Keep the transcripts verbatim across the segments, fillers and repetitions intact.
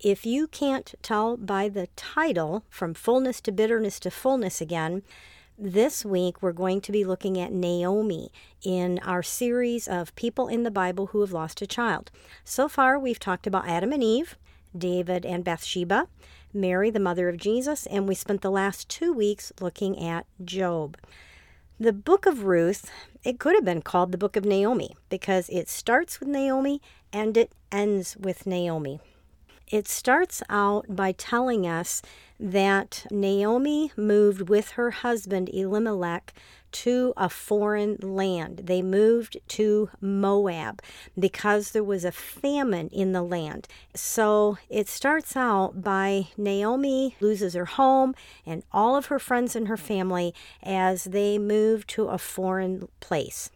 If you can't tell by the title, From Fullness to Bitterness to Fullness Again, this week we're going to be looking at Naomi in our series of people in the Bible who have lost a child. So far, we've talked about Adam and Eve, David and Bathsheba, Mary, the mother of Jesus, and we spent the last two weeks looking at Job. The book of Ruth, it could have been called the book of Naomi because it starts with Naomi and it ends with Naomi. It starts out by telling us that Naomi moved with her husband Elimelech to a foreign land. They moved to Moab because there was a famine in the land. So it starts out by Naomi loses her home and all of her friends and her family as they move to a foreign place.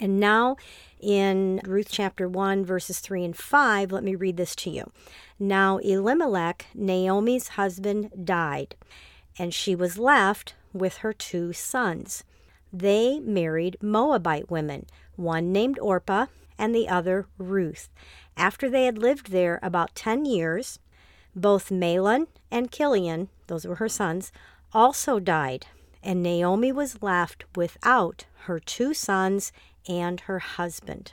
And now in Ruth chapter one, verses three and five, let me read this to you. Now Elimelech, Naomi's husband, died, and she was left with her two sons. They married Moabite women, one named Orpah and the other Ruth. After they had lived there about ten years, both Mahlon and Chilion, those were her sons, also died, and Naomi was left without her two sons and her husband.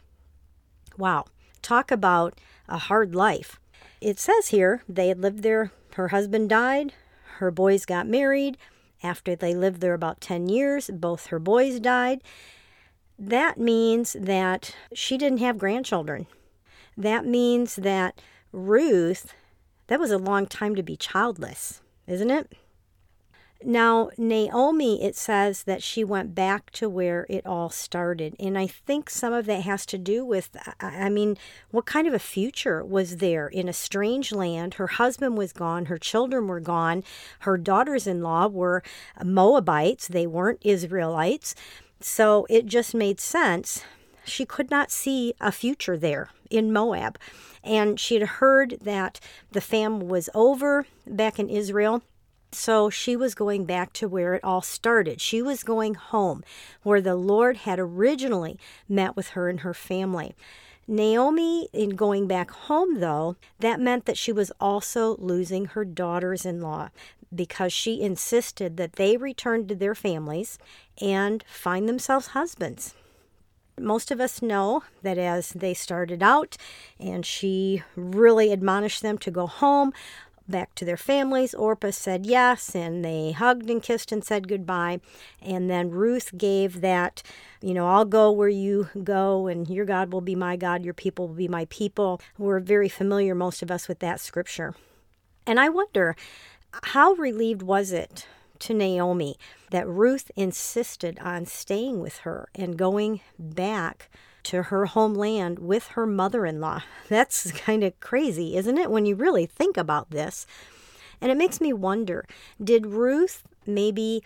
Wow, talk about a hard life. It says here they had lived there, her husband died, her boys got married. After they lived there about ten years, both her boys died. That means that she didn't have grandchildren. That means that Ruth, that was a long time to be childless, isn't it? Now, Naomi, it says that she went back to where it all started. And I think some of that has to do with, I mean, what kind of a future was there in a strange land? Her husband was gone. Her children were gone. Her daughters-in-law were Moabites. They weren't Israelites. So it just made sense. She could not see a future there in Moab. And she'd heard that the famine was over back in Israel. So she was going back to where it all started. She was going home, where the Lord had originally met with her and her family. Naomi, in going back home, though, that meant that she was also losing her daughters-in-law because she insisted that they return to their families and find themselves husbands. Most of us know that as they started out, and she really admonished them to go home, back to their families. Orpah said yes, and they hugged and kissed and said goodbye. And then Ruth gave that, you know, I'll go where you go, and your God will be my God, your people will be my people. We're very familiar, most of us, with that scripture. And I wonder, how relieved was it to Naomi that Ruth insisted on staying with her and going back to her homeland with her mother-in-law? That's kind of crazy, isn't it, when you really think about this? And it makes me wonder, did Ruth maybe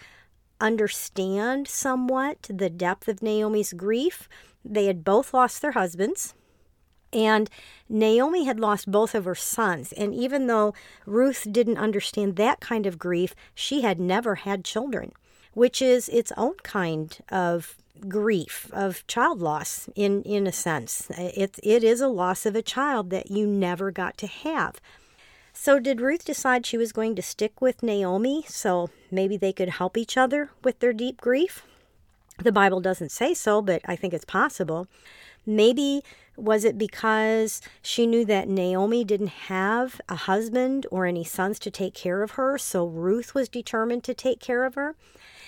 understand somewhat the depth of Naomi's grief? They had both lost their husbands, and Naomi had lost both of her sons. And even though Ruth didn't understand that kind of grief, she had never had children, which is its own kind of grief of child loss in in a sense. It, it is a loss of a child that you never got to have. So did Ruth decide she was going to stick with Naomi so maybe they could help each other with their deep grief? The Bible doesn't say so, but I think it's possible. Maybe was it because she knew that Naomi didn't have a husband or any sons to take care of her, so Ruth was determined to take care of her?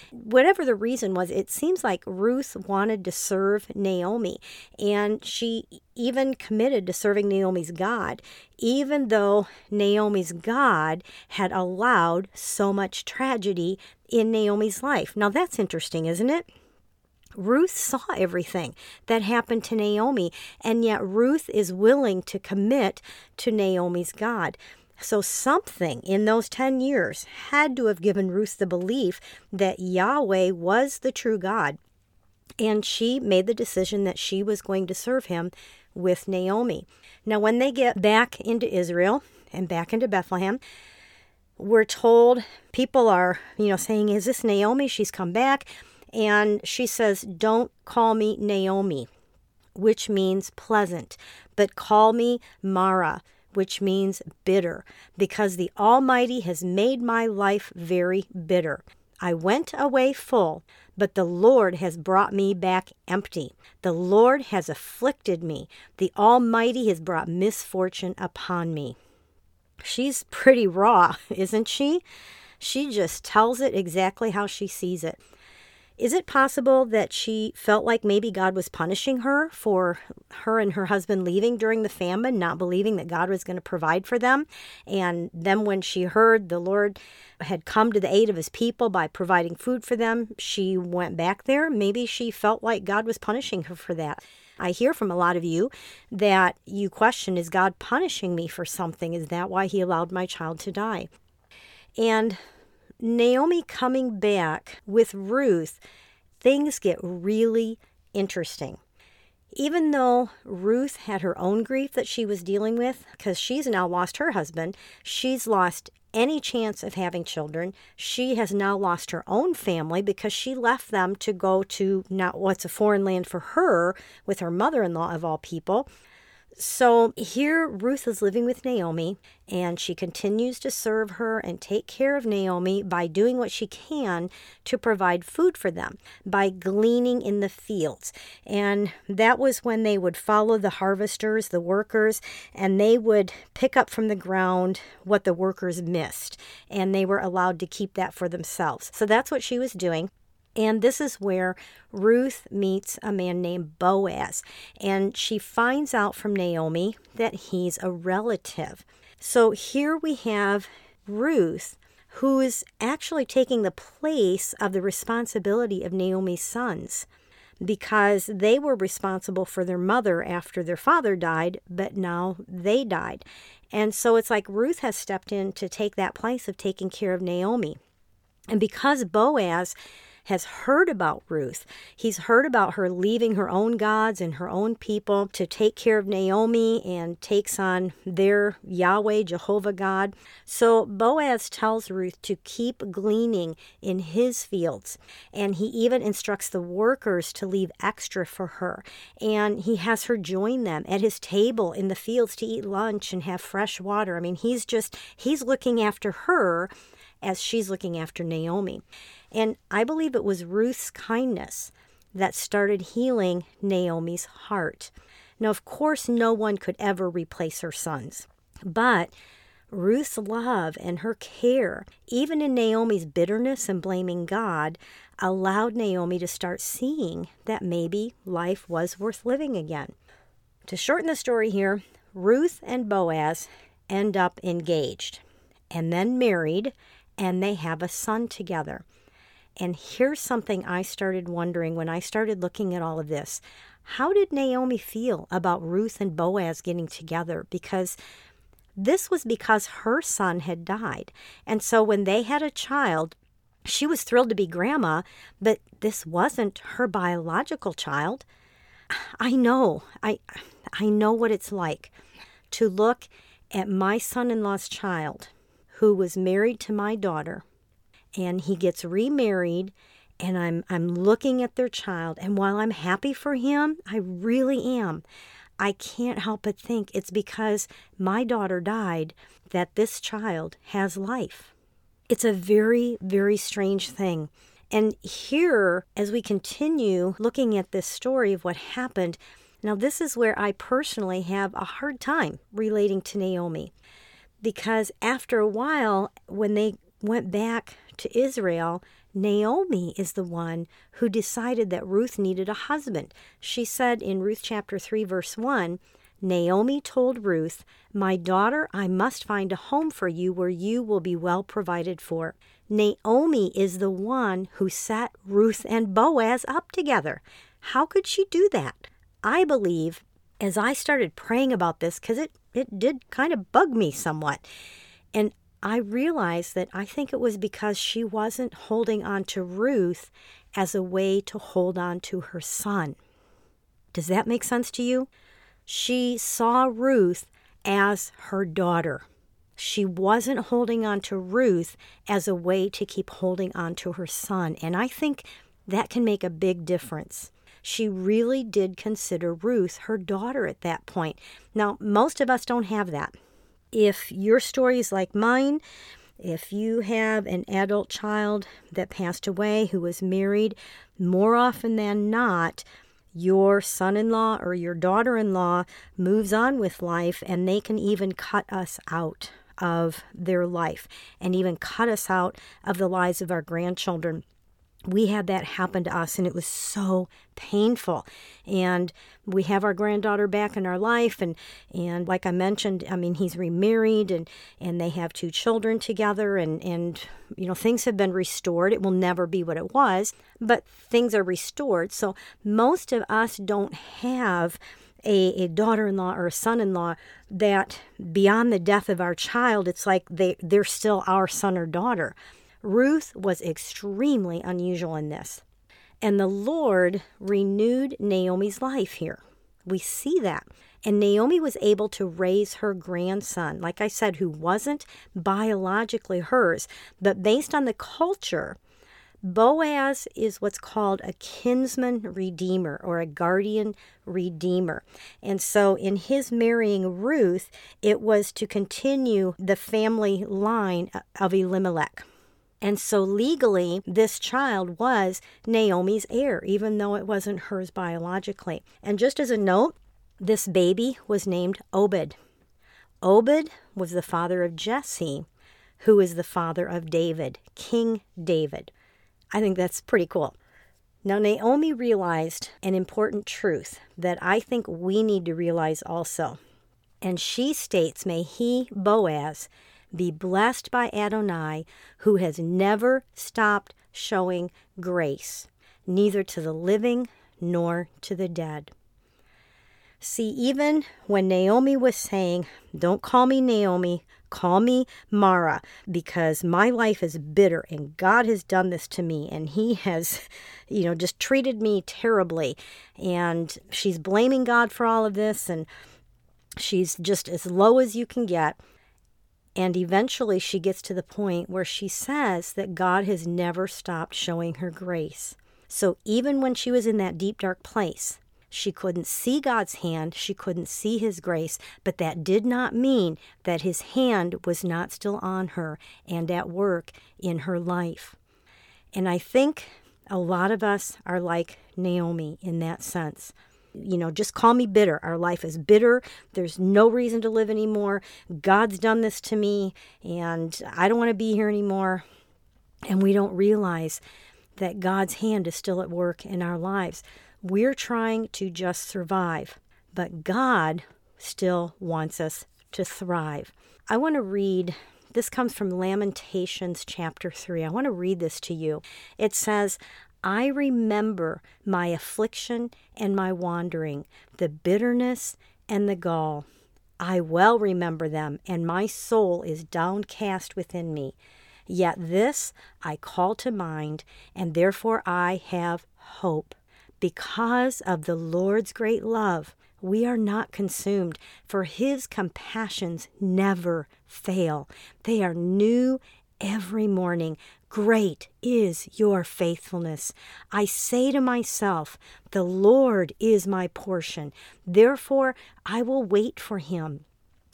Whatever the reason was, it seems like Ruth wanted to serve Naomi, and she even committed to serving Naomi's God, even though Naomi's God had allowed so much tragedy in Naomi's life. Now, that's interesting, isn't it? Ruth saw everything that happened to Naomi, and yet Ruth is willing to commit to Naomi's God. So something in those ten years had to have given Ruth the belief that Yahweh was the true God. And she made the decision that she was going to serve him with Naomi. Now, when they get back into Israel and back into Bethlehem, we're told people are, you know, saying, is this Naomi? She's come back. And she says, don't call me Naomi, which means pleasant, but call me Mara, which means bitter, because the Almighty has made my life very bitter. I went away full, but the Lord has brought me back empty. The Lord has afflicted me. The Almighty has brought misfortune upon me. She's pretty raw, isn't she? She just tells it exactly how she sees it. Is it possible that she felt like maybe God was punishing her for her and her husband leaving during the famine, not believing that God was going to provide for them? And then when she heard the Lord had come to the aid of his people by providing food for them, she went back there. Maybe she felt like God was punishing her for that. I hear from a lot of you that you question, is God punishing me for something? Is that why he allowed my child to die? And Naomi coming back with Ruth, things get really interesting. Even though Ruth had her own grief that she was dealing with, because she's now lost her husband, she's lost any chance of having children. She has now lost her own family because she left them to go to not what's a foreign land for her with her mother-in-law of all people. So here Ruth is living with Naomi, and she continues to serve her and take care of Naomi by doing what she can to provide food for them, by gleaning in the fields. And that was when they would follow the harvesters, the workers, and they would pick up from the ground what the workers missed, and they were allowed to keep that for themselves. So that's what she was doing. And this is where Ruth meets a man named Boaz, and she finds out from Naomi that he's a relative. So here we have Ruth, who is actually taking the place of the responsibility of Naomi's sons, because they were responsible for their mother after their father died, but now they died. And so it's like Ruth has stepped in to take that place of taking care of Naomi. And because Boaz has heard about Ruth, he's heard about her leaving her own gods and her own people to take care of Naomi, and takes on their Yahweh, Jehovah God. So Boaz tells Ruth to keep gleaning in his fields. And he even instructs the workers to leave extra for her. And he has her join them at his table in the fields to eat lunch and have fresh water. I mean, he's just, he's looking after her as she's looking after Naomi. And I believe it was Ruth's kindness that started healing Naomi's heart. Now, of course, no one could ever replace her sons, but Ruth's love and her care, even in Naomi's bitterness and blaming God, allowed Naomi to start seeing that maybe life was worth living again. To shorten the story here, Ruth and Boaz end up engaged and then married, and they have a son together. And here's something I started wondering when I started looking at all of this. How did Naomi feel about Ruth and Boaz getting together? Because this was because her son had died. And so when they had a child, she was thrilled to be grandma, but this wasn't her biological child. I know, I, I know what it's like to look at my son-in-law's child who was married to my daughter, and he gets remarried, and I'm I'm looking at their child, and while I'm happy for him, I really am, I can't help but think it's because my daughter died that this child has life. It's a very, very strange thing. And here, as we continue looking at this story of what happened, now this is where I personally have a hard time relating to Naomi, because after a while, when they went back to Israel, Naomi is the one who decided that Ruth needed a husband. She said in Ruth chapter three, verse one, Naomi told Ruth, "My daughter, I must find a home for you where you will be well provided for." Naomi is the one who set Ruth and Boaz up together. How could she do that? I believe, as I started praying about this, because it, it did kind of bug me somewhat, And I realized that I think it was because she wasn't holding on to Ruth as a way to hold on to her son. Does that make sense to you? She saw Ruth as her daughter. She wasn't holding on to Ruth as a way to keep holding on to her son. And I think that can make a big difference. She really did consider Ruth her daughter at that point. Now, most of us don't have that. If your story is like mine, if you have an adult child that passed away who was married, more often than not, your son-in-law or your daughter-in-law moves on with life, and they can even cut us out of their life and even cut us out of the lives of our grandchildren. We had that happen to us, and it was so painful. And we have our granddaughter back in our life, and, and like I mentioned, I mean, he's remarried, and, and they have two children together, and, and, you know, things have been restored. It will never be what it was, but things are restored. So most of us don't have a, a daughter-in-law or a son-in-law that beyond the death of our child, it's like they, they're still our son or daughter. Ruth was extremely unusual in this. And the Lord renewed Naomi's life here. We see that. And Naomi was able to raise her grandson, like I said, who wasn't biologically hers, but based on the culture, Boaz is what's called a kinsman redeemer or a guardian redeemer. And so in his marrying Ruth, it was to continue the family line of Elimelech. And so legally, this child was Naomi's heir, even though it wasn't hers biologically. And just as a note, this baby was named Obed. Obed was the father of Jesse, who is the father of David, King David. I think that's pretty cool. Now, Naomi realized an important truth that I think we need to realize also. And she states, "May he, Boaz, be blessed by Adonai, who has never stopped showing grace, neither to the living nor to the dead." See, even when Naomi was saying, "Don't call me Naomi, call me Mara, because my life is bitter and God has done this to me and he has, you know, just treated me terribly," and she's blaming God for all of this, and she's just as low as you can get. And eventually she gets to the point where she says that God has never stopped showing her grace. So even when she was in that deep, dark place, she couldn't see God's hand, she couldn't see his grace, but that did not mean that his hand was not still on her and at work in her life. And I think a lot of us are like Naomi in that sense. You know, just call me bitter. Our life is bitter. There's no reason to live anymore. God's done this to me, and I don't want to be here anymore. And we don't realize that God's hand is still at work in our lives. We're trying to just survive, but God still wants us to thrive. I want to read, this comes from Lamentations chapter three. I want to read this to you. It says, "I remember my affliction and my wandering, the bitterness and the gall. I well remember them, and my soul is downcast within me. Yet this I call to mind, and therefore I have hope. Because of the Lord's great love, we are not consumed, for his compassions never fail. They are new every morning. Great is your faithfulness. I say to myself, the Lord is my portion. Therefore, I will wait for him.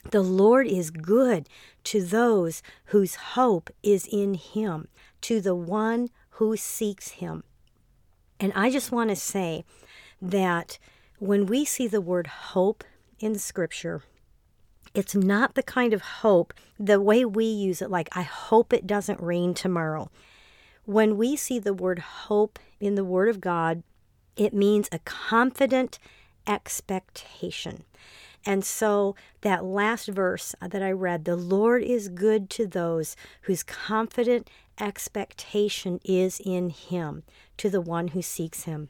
The Lord is good to those whose hope is in him, to the one who seeks him." And I just want to say that when we see the word hope in Scripture, it's not the kind of hope, the way we use it, like, I hope it doesn't rain tomorrow. When we see the word hope in the Word of God, it means a confident expectation. And so that last verse that I read, "The Lord is good to those whose confident expectation is in him, to the one who seeks him."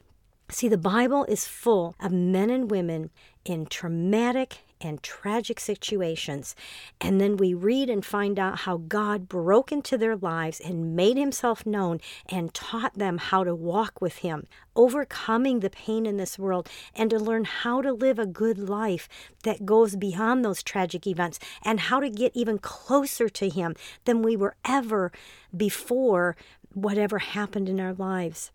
See, the Bible is full of men and women in traumatic and tragic situations. And then we read and find out how God broke into their lives and made himself known and taught them how to walk with him, overcoming the pain in this world, and to learn how to live a good life that goes beyond those tragic events, and how to get even closer to him than we were ever before whatever happened in our lives.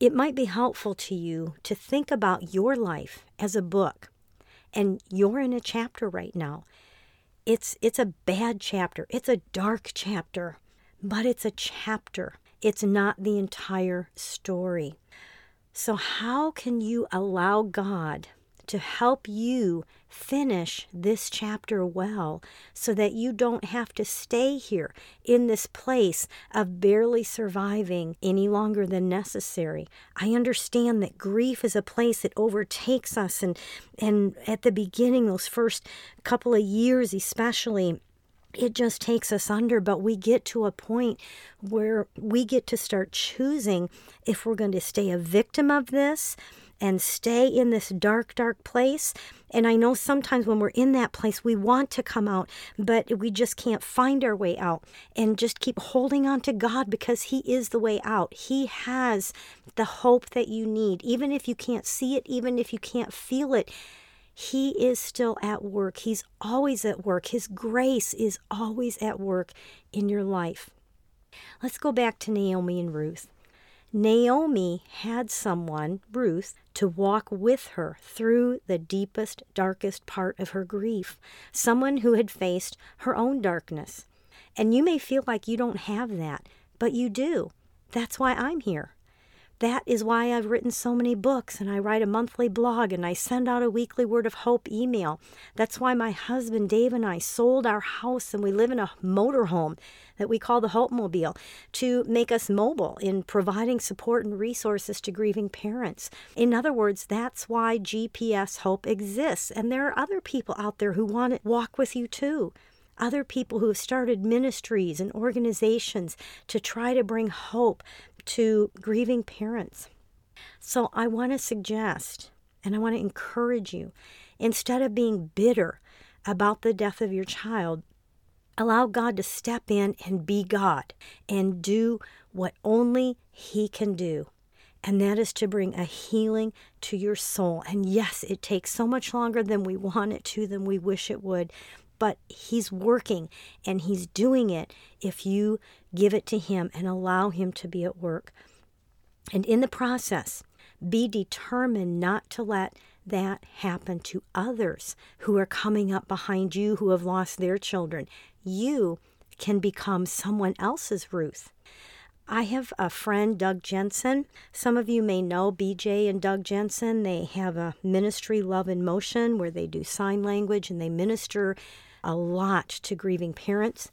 It might be helpful to you to think about your life as a book, and you're in a chapter right now. It's it's a bad chapter. It's a dark chapter, but it's a chapter. It's not the entire story. So how can you allow God to help you finish this chapter well, so that you don't have to stay here in this place of barely surviving any longer than necessary? I understand that grief is a place that overtakes us, and, and at the beginning, those first couple of years especially, it just takes us under, but we get to a point where we get to start choosing if we're going to stay a victim of this and stay in this dark, dark place. And I know sometimes when we're in that place, we want to come out, but we just can't find our way out, and just keep holding on to God, because he is the way out. He has the hope that you need. Even if you can't see it, even if you can't feel it, he is still at work. He's always at work. His grace is always at work in your life. Let's go back to Naomi and Ruth. Naomi had someone, Ruth, to walk with her through the deepest, darkest part of her grief, someone who had faced her own darkness. And you may feel like you don't have that, but you do. That's why I'm here. That is why I've written so many books, and I write a monthly blog, and I send out a weekly Word of Hope email. That's why my husband Dave and I sold our house, and we live in a motorhome that we call the Hope Mobile, to make us mobile in providing support and resources to grieving parents. In other words, that's why G P S Hope exists, and there are other people out there who want to walk with you too. Other people who have started ministries and organizations to try to bring hope to grieving parents. So I want to suggest, and I want to encourage you, instead of being bitter about the death of your child, allow God to step in and be God and do what only he can do. And that is to bring a healing to your soul. And yes, it takes so much longer than we want it to, than we wish it would. But he's working, and he's doing it if you give it to him and allow him to be at work. And in the process, be determined not to let that happen to others who are coming up behind you who have lost their children. You can become someone else's Ruth. I have a friend, Doug Jensen. Some of you may know B J and Doug Jensen. They have a ministry, Love in Motion, where they do sign language, and they minister a lot to grieving parents.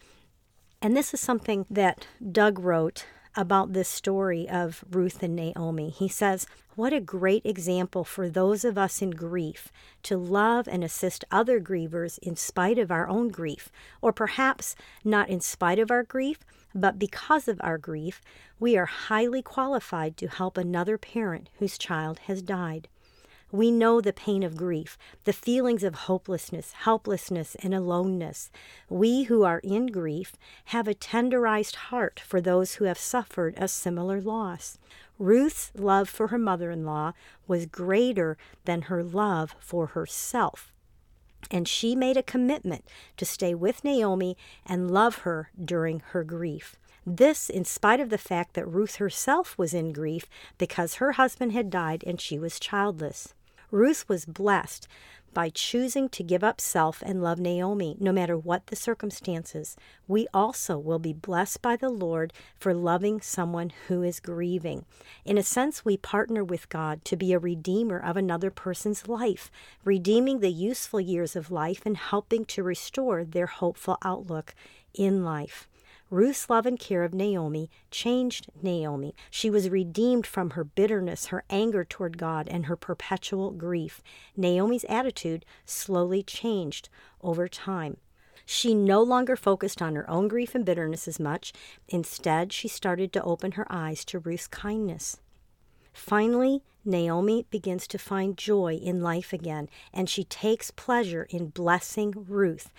And this is something that Doug wrote about this story of Ruth and Naomi. He says, "What a great example for those of us in grief to love and assist other grievers in spite of our own grief, or perhaps not in spite of our grief, but because of our grief, we are highly qualified to help another parent whose child has died. We know the pain of grief, the feelings of hopelessness, helplessness, and aloneness. We who are in grief have a tenderized heart for those who have suffered a similar loss. Ruth's love for her mother-in-law was greater than her love for herself, and she made a commitment to stay with Naomi and love her during her grief. This in spite of the fact that Ruth herself was in grief because her husband had died and she was childless. Ruth was blessed by choosing to give up self and love Naomi, no matter what the circumstances. We also will be blessed by the Lord for loving someone who is grieving. In a sense, we partner with God to be a redeemer of another person's life, redeeming the useful years of life and helping to restore their hopeful outlook in life. Ruth's love and care of Naomi changed Naomi. She was redeemed from her bitterness, her anger toward God, and her perpetual grief. Naomi's attitude slowly changed over time. She no longer focused on her own grief and bitterness as much. Instead, she started to open her eyes to Ruth's kindness. Finally, Naomi begins to find joy in life again, and she takes pleasure in blessing Ruth.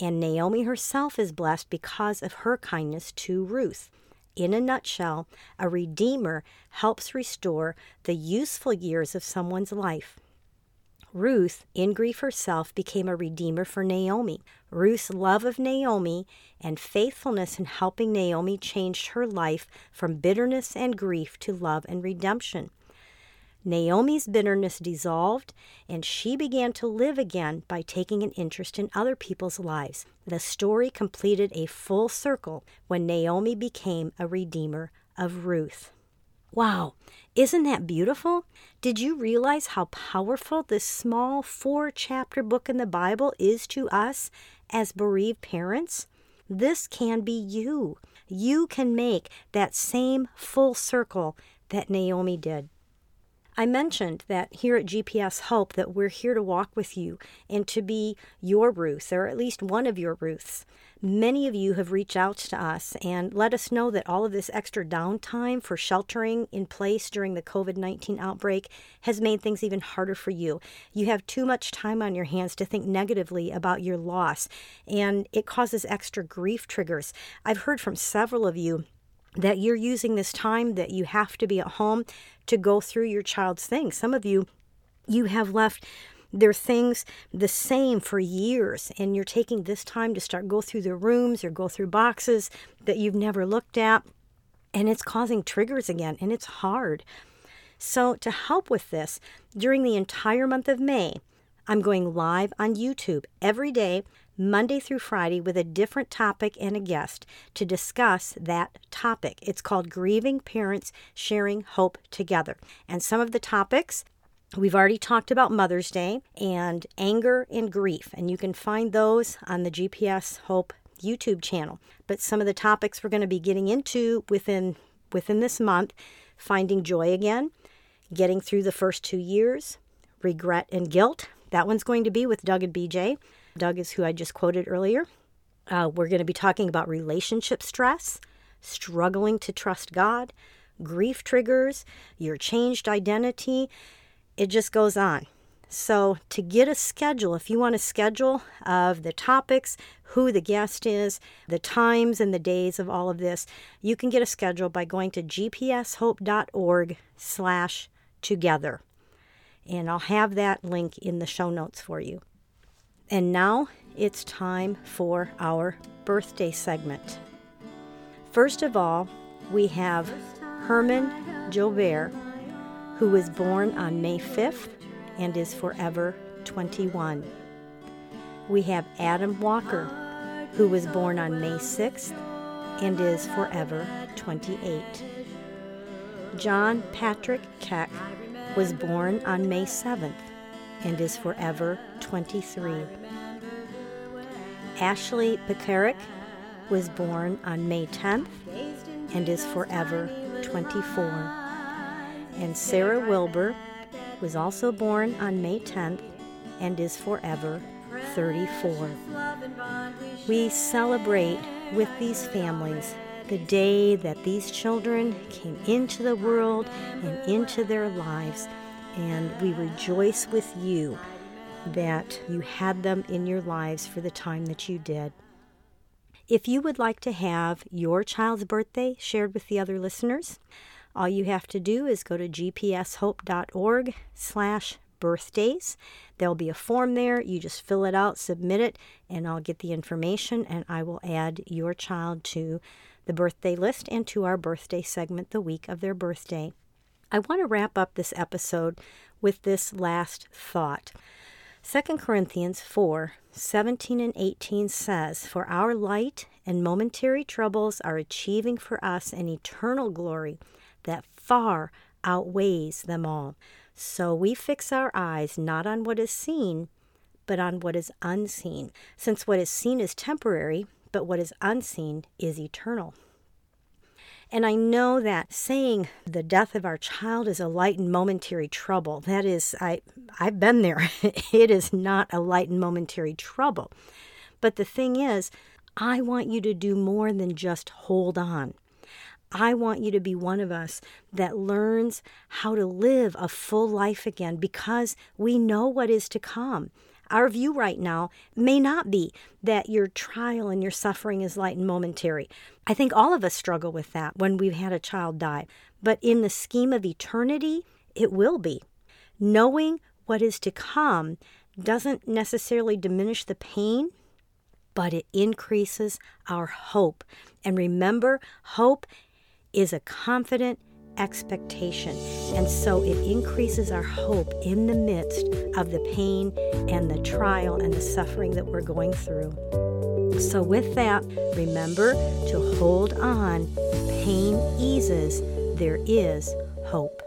And Naomi herself is blessed because of her kindness to Ruth. In a nutshell, a redeemer helps restore the useful years of someone's life. Ruth, in grief herself, became a redeemer for Naomi. Ruth's love of Naomi and faithfulness in helping Naomi changed her life from bitterness and grief to love and redemption. Naomi's bitterness dissolved, and she began to live again by taking an interest in other people's lives. The story completed a full circle when Naomi became a redeemer of Ruth. Wow, isn't that beautiful? Did you realize how powerful this small four-chapter book in the Bible is to us as bereaved parents? This can be you. You can make that same full circle that Naomi did. I mentioned that here at G P S Hope that we're here to walk with you and to be your Ruth, or at least one of your Ruths. Many of you have reached out to us and let us know that all of this extra downtime for sheltering in place during the covid nineteen outbreak has made things even harder for you. You have too much time on your hands to think negatively about your loss, and it causes extra grief triggers. I've heard from several of you that you're using this time that you have to be at home to go through your child's things. Some of you, you have left their things the same for years, and you're taking this time to start go through their rooms or go through boxes that you've never looked at, and it's causing triggers again, and it's hard. So to help with this, during the entire month of May, I'm going live on YouTube every day, Monday through Friday, with a different topic and a guest to discuss that topic. It's called Grieving Parents Sharing Hope Together. And some of the topics, we've already talked about Mother's Day and anger and grief, and you can find those on the G P S Hope YouTube channel. But some of the topics we're going to be getting into within within this month: finding joy again, getting through the first two years, regret and guilt. That one's going to be with Doug and B J. Doug is who I just quoted earlier. Uh, we're going to be talking about relationship stress, struggling to trust God, grief triggers, your changed identity. It just goes on. So to get a schedule, if you want a schedule of the topics, who the guest is, the times and the days of all of this, you can get a schedule by going to gpshope.org slash together. And I'll have that link in the show notes for you. And now it's time for our birthday segment. First of all, we have Herman Joubert, who was born on May fifth and is forever twenty-one. We have Adam Walker, who was born on May sixth and is forever twenty-eight. John Patrick Keck was born on May seventh and is forever twenty-three. Ashley Pekarik was born on May tenth and is forever twenty-four. And Sarah Wilbur was also born on May tenth and is forever thirty-four. We celebrate with these families the day that these children came into the world and into their lives, and we rejoice with you that you had them in your lives for the time that you did. If you would like to have your child's birthday shared with the other listeners, all you have to do is go to gpshope.org slash birthdays. There'll be a form there. You just fill it out, submit it, and I'll get the information, and I will add your child to the birthday list and to our birthday segment the week of their birthday. I want to wrap up this episode with this last thought. Second Corinthians four seventeen and eighteen says, "For our light and momentary troubles are achieving for us an eternal glory that far outweighs them all. So we fix our eyes not on what is seen, but on what is unseen, since what is seen is temporary, but what is unseen is eternal." And I know that saying the death of our child is a light and momentary trouble, that is, I, I've been there. It is not a light and momentary trouble. But the thing is, I want you to do more than just hold on. I want you to be one of us that learns how to live a full life again, because we know what is to come. Our view right now may not be that your trial and your suffering is light and momentary. I think all of us struggle with that when we've had a child die. But in the scheme of eternity, it will be. Knowing what is to come doesn't necessarily diminish the pain, but it increases our hope. And remember, hope is a confident expectation. And so it increases our hope in the midst of the pain and the trial and the suffering that we're going through. So with that, remember to hold on. Pain eases. There is hope.